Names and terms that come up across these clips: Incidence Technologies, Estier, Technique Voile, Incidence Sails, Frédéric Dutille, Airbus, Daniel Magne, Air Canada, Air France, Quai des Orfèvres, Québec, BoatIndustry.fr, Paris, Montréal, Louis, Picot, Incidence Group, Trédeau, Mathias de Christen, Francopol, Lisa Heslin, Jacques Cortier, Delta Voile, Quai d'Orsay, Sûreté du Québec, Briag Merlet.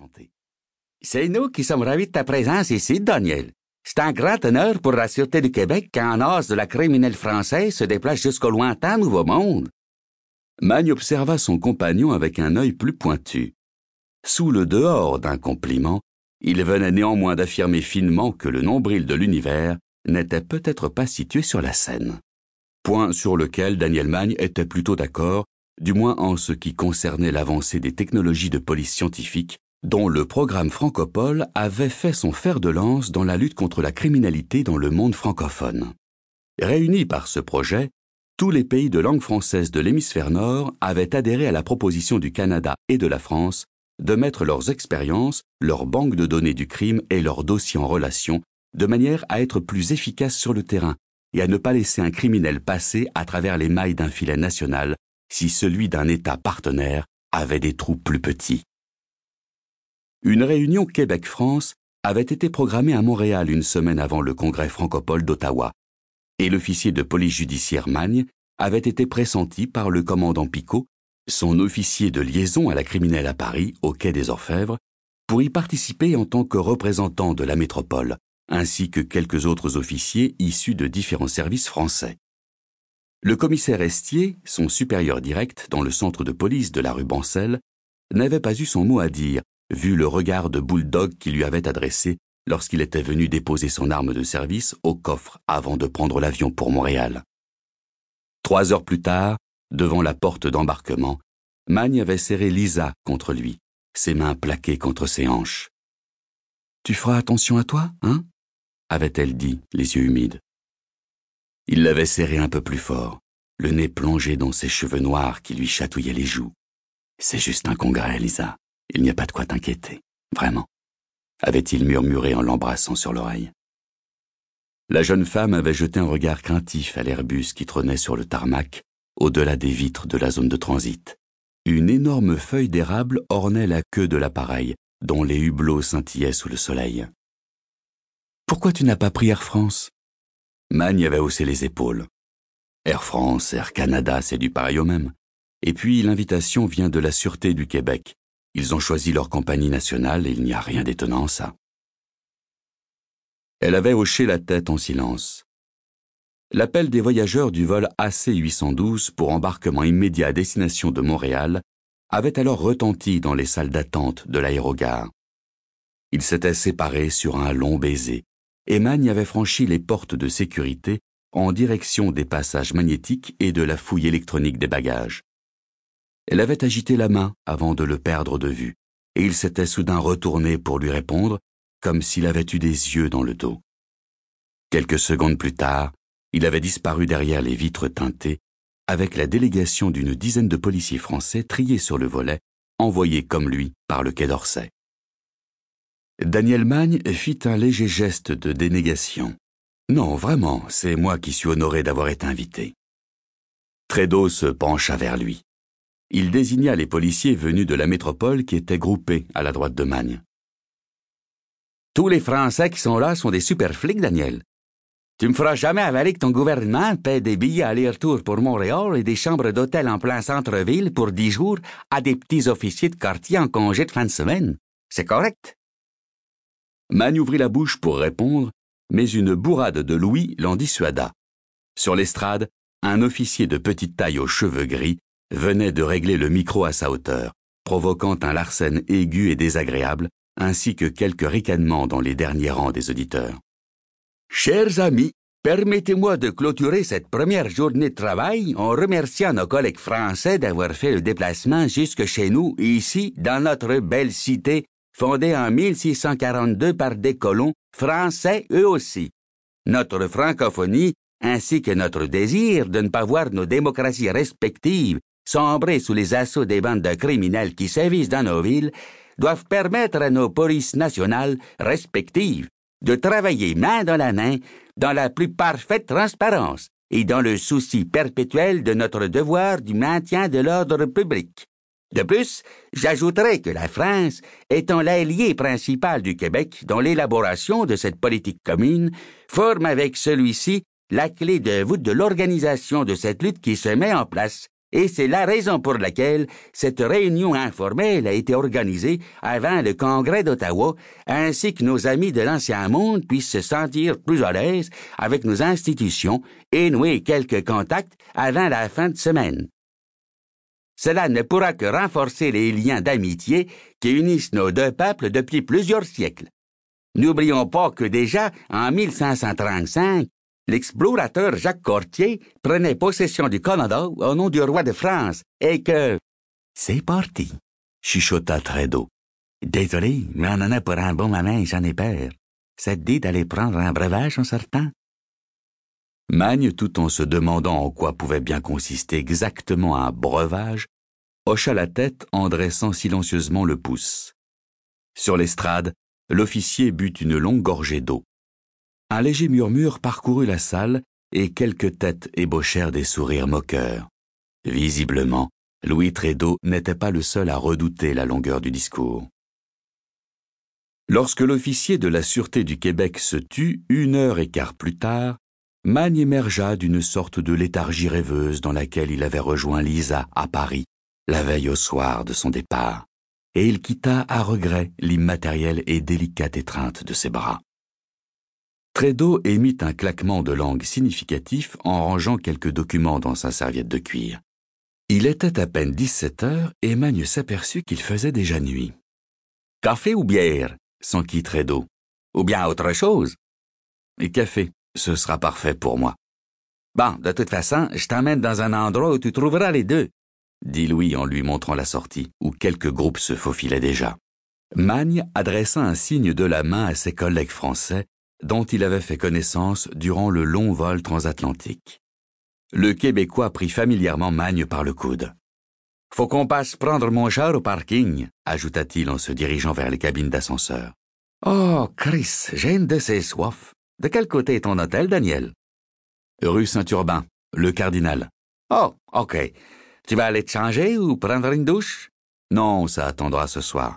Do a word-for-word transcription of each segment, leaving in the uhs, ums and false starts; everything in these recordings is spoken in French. enchanté. « C'est nous qui sommes ravis de ta présence ici, Daniel. C'est un grand honneur pour la Sûreté du Québec qu'un os de la criminelle française se déplace jusqu'au lointain Nouveau Monde. » Magne observa son compagnon avec un œil plus pointu. Sous le dehors d'un compliment, il venait néanmoins d'affirmer finement que le nombril de l'univers n'était peut-être pas situé sur la Seine. Point sur lequel Daniel Magne était plutôt d'accord, du moins en ce qui concernait l'avancée des technologies de police scientifique, dont le programme Francopol avait fait son fer de lance dans la lutte contre la criminalité dans le monde francophone. Réunis par ce projet, tous les pays de langue française de l'hémisphère nord avaient adhéré à la proposition du Canada et de la France de mettre leurs expériences, leurs banques de données du crime et leurs dossiers en relation, de manière à être plus efficaces sur le terrain et à ne pas laisser un criminel passer à travers les mailles d'un filet national si celui d'un État partenaire avait des trous plus petits. Une réunion Québec-France avait été programmée à Montréal une semaine avant le congrès Francopol d'Ottawa, et l'officier de police judiciaire Magne avait été pressenti par le commandant Picot, son officier de liaison à la criminelle à Paris, au Quai des Orfèvres, pour y participer en tant que représentant de la métropole, ainsi que quelques autres officiers issus de différents services français. Le commissaire Estier, son supérieur direct dans le centre de police de la rue Bancel, n'avait pas eu son mot à dire, vu le regard de bulldog qu'il lui avait adressé lorsqu'il était venu déposer son arme de service au coffre avant de prendre l'avion pour Montréal. Trois heures plus tard, devant la porte d'embarquement, Magne avait serré Lisa contre lui, ses mains plaquées contre ses hanches. « Tu feras attention à toi, hein ?» avait-elle dit, les yeux humides. Il l'avait serré un peu plus fort, le nez plongé dans ses cheveux noirs qui lui chatouillaient les joues. « C'est juste un congrès, Lisa. Il n'y a pas de quoi t'inquiéter, vraiment, » avait-il murmuré en l'embrassant sur l'oreille. La jeune femme avait jeté un regard craintif à l'Airbus qui trônait sur le tarmac, au-delà des vitres de la zone de transit. Une énorme feuille d'érable ornait la queue de l'appareil, dont les hublots scintillaient sous le soleil. « Pourquoi tu n'as pas pris Air France ?» Magne avait haussé les épaules. « Air France, Air Canada, c'est du pareil au même. Et puis l'invitation vient de la Sûreté du Québec. » Ils ont choisi leur compagnie nationale et il n'y a rien d'étonnant en ça. » Elle avait hoché la tête en silence. L'appel des voyageurs du vol A C huit cent douze pour embarquement immédiat à destination de Montréal avait alors retenti dans les salles d'attente de l'aérogare. Ils s'étaient séparés sur un long baiser, et Magne avait franchi les portes de sécurité en direction des passages magnétiques et de la fouille électronique des bagages. Elle avait agité la main avant de le perdre de vue, et il s'était soudain retourné pour lui répondre, comme s'il avait eu des yeux dans le dos. Quelques secondes plus tard, il avait disparu derrière les vitres teintées, avec la délégation d'une dizaine de policiers français triés sur le volet, envoyés comme lui par le Quai d'Orsay. Daniel Magne fit un léger geste de dénégation. « Non, vraiment, c'est moi qui suis honoré d'avoir été invité. » Trédeau se pencha vers lui. Il désigna les policiers venus de la métropole qui étaient groupés à la droite de Magne. « Tous les Français qui sont là sont des super flics, Daniel. Tu me feras jamais avaler que ton gouvernement paie des billets aller-retour pour Montréal et des chambres d'hôtel en plein centre-ville pour dix jours à des petits officiers de quartier en congé de fin de semaine. C'est correct. » Magne ouvrit la bouche pour répondre, mais une bourrade de Louis l'en dissuada. Sur l'estrade, un officier de petite taille aux cheveux gris venait de régler le micro à sa hauteur, provoquant un larcène aigu et désagréable, ainsi que quelques ricanements dans les derniers rangs des auditeurs. « Chers amis, permettez-moi de clôturer cette première journée de travail en remerciant nos collègues français d'avoir fait le déplacement jusque chez nous, ici, dans notre belle cité, fondée en mille six cent quarante-deux par des colons français eux aussi. Notre francophonie, ainsi que notre désir de ne pas voir nos démocraties respectives sombrer sous les assauts des bandes de criminels qui sévissent dans nos villes, doivent permettre à nos polices nationales respectives de travailler main dans la main dans la plus parfaite transparence et dans le souci perpétuel de notre devoir du maintien de l'ordre public. De plus, j'ajouterai que la France, étant l'allié principal du Québec dans l'élaboration de cette politique commune, forme avec celui-ci la clé de voûte de l'organisation de cette lutte qui se met en place et c'est la raison pour laquelle cette réunion informelle a été organisée avant le Congrès d'Ottawa, ainsi que nos amis de l'Ancien Monde puissent se sentir plus à l'aise avec nos institutions et nouer quelques contacts avant la fin de semaine. Cela ne pourra que renforcer les liens d'amitié qui unissent nos deux peuples depuis plusieurs siècles. N'oublions pas que déjà, en mille cinq cent trente-cinq, l'explorateur Jacques Cortier prenait possession du Canada au nom du roi de France et que... « C'est parti », chuchota Trédeau. « Désolé, mais on en a pour un bon moment et j'en ai peur. Ça te dit d'aller prendre un breuvage en sortant? » Magne, tout en se demandant en quoi pouvait bien consister exactement un breuvage, hocha la tête en dressant silencieusement le pouce. Sur l'estrade, l'officier but une longue gorgée d'eau. Un léger murmure parcourut la salle et quelques têtes ébauchèrent des sourires moqueurs. Visiblement, Louis Trédeau n'était pas le seul à redouter la longueur du discours. Lorsque l'officier de la Sûreté du Québec se tut une heure et quart plus tard, Magne émergea d'une sorte de léthargie rêveuse dans laquelle il avait rejoint Lisa à Paris, la veille au soir de son départ, et il quitta à regret l'immatérielle et délicate étreinte de ses bras. Trédeau émit un claquement de langue significatif en rangeant quelques documents dans sa serviette de cuir. Il était à peine dix-sept heures et Magne s'aperçut qu'il faisait déjà nuit. « Café ou bière ?» s'enquit Trédeau. « Ou bien autre chose ?»« Café. » « Ce sera parfait pour moi. »« Bon, de toute façon, je t'emmène dans un endroit où tu trouveras les deux, » dit Louis en lui montrant la sortie, où quelques groupes se faufilaient déjà. Magne adressa un signe de la main à ses collègues français, dont il avait fait connaissance durant le long vol transatlantique. Le Québécois prit familièrement Magne par le coude. « Faut qu'on passe prendre mon char au parking, » ajouta-t-il en se dirigeant vers les cabines d'ascenseur. « Oh, Chris, j'ai une de ces soifs. » « De quel côté est ton hôtel, Daniel ?»« Rue Saint-Urbain, le Cardinal. »« Oh, OK. Tu vas aller te changer ou prendre une douche ?»« Non, ça attendra ce soir.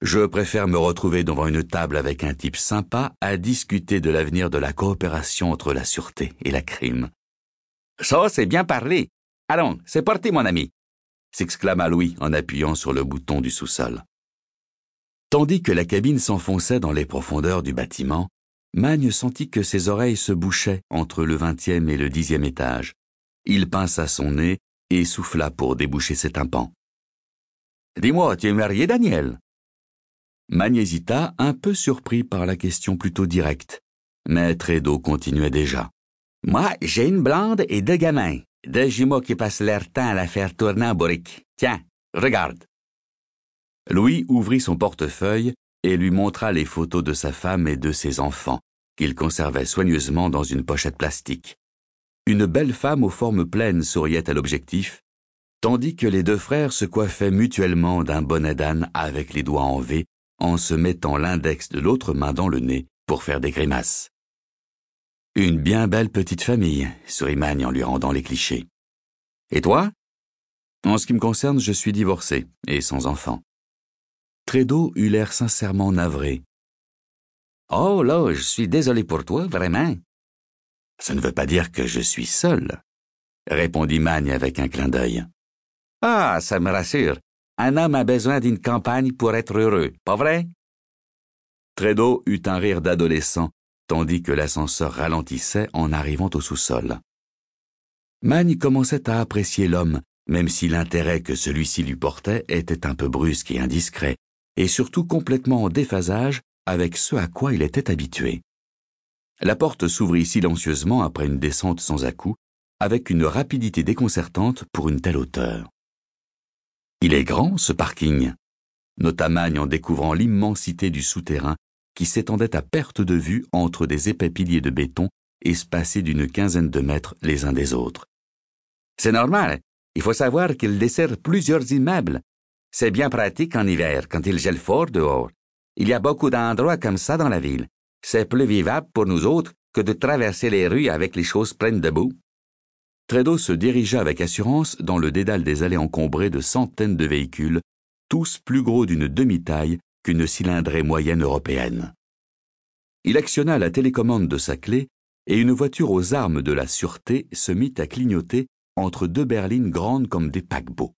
Je préfère me retrouver devant une table avec un type sympa à discuter de l'avenir de la coopération entre la sûreté et la crime. »« Ça, c'est bien parlé. Allons, c'est parti, mon ami !» s'exclama Louis en appuyant sur le bouton du sous-sol. Tandis que la cabine s'enfonçait dans les profondeurs du bâtiment, Magne sentit que ses oreilles se bouchaient entre le vingtième et le dixième étage. Il pinça son nez et souffla pour déboucher ses tympans. « Dis-moi, tu es marié, Daniel ?» Magne hésita, un peu surpris par la question plutôt directe. Mais Trédeau continuait déjà. « Moi, j'ai une blonde et deux gamins, deux jumeaux qui passent leur temps à la faire tourner en bourrique. Tiens, regarde. » Louis ouvrit son portefeuille et lui montra les photos de sa femme et de ses enfants, qu'il conservait soigneusement dans une pochette plastique. Une belle femme aux formes pleines souriait à l'objectif, tandis que les deux frères se coiffaient mutuellement d'un bonnet d'âne avec les doigts en V, en se mettant l'index de l'autre main dans le nez pour faire des grimaces. « Une bien belle petite famille », sourit Magne en lui rendant les clichés. « Et toi ?»« En ce qui me concerne, je suis divorcé et sans enfant. » Trédeau eut l'air sincèrement navré. « Oh là, je suis désolé pour toi, vraiment. »« Ça ne veut pas dire que je suis seul, » répondit Magne avec un clin d'œil. « Ah, ça me rassure. Un homme a besoin d'une campagne pour être heureux, pas vrai ?» Trédeau eut un rire d'adolescent, tandis que l'ascenseur ralentissait en arrivant au sous-sol. Magne commençait à apprécier l'homme, même si l'intérêt que celui-ci lui portait était un peu brusque et indiscret, et surtout complètement en déphasage avec ce à quoi il était habitué. La porte s'ouvrit silencieusement après une descente sans à-coups, avec une rapidité déconcertante pour une telle hauteur. « Il est grand, ce parking !» nota Magne en découvrant l'immensité du souterrain qui s'étendait à perte de vue entre des épais piliers de béton espacés d'une quinzaine de mètres les uns des autres. « C'est normal, il faut savoir qu'il dessert plusieurs immeubles. C'est bien pratique en hiver, quand il gèle fort dehors. Il y a beaucoup d'endroits comme ça dans la ville. C'est plus vivable pour nous autres que de traverser les rues avec les choses pleines de boue. » Trédeau se dirigea avec assurance dans le dédale des allées encombrées de centaines de véhicules, tous plus gros d'une demi-taille qu'une cylindrée moyenne européenne. Il actionna la télécommande de sa clé et une voiture aux armes de la sûreté se mit à clignoter entre deux berlines grandes comme des paquebots.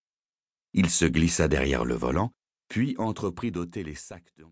Il se glissa derrière le volant, puis entreprit d'ôter les sacs de...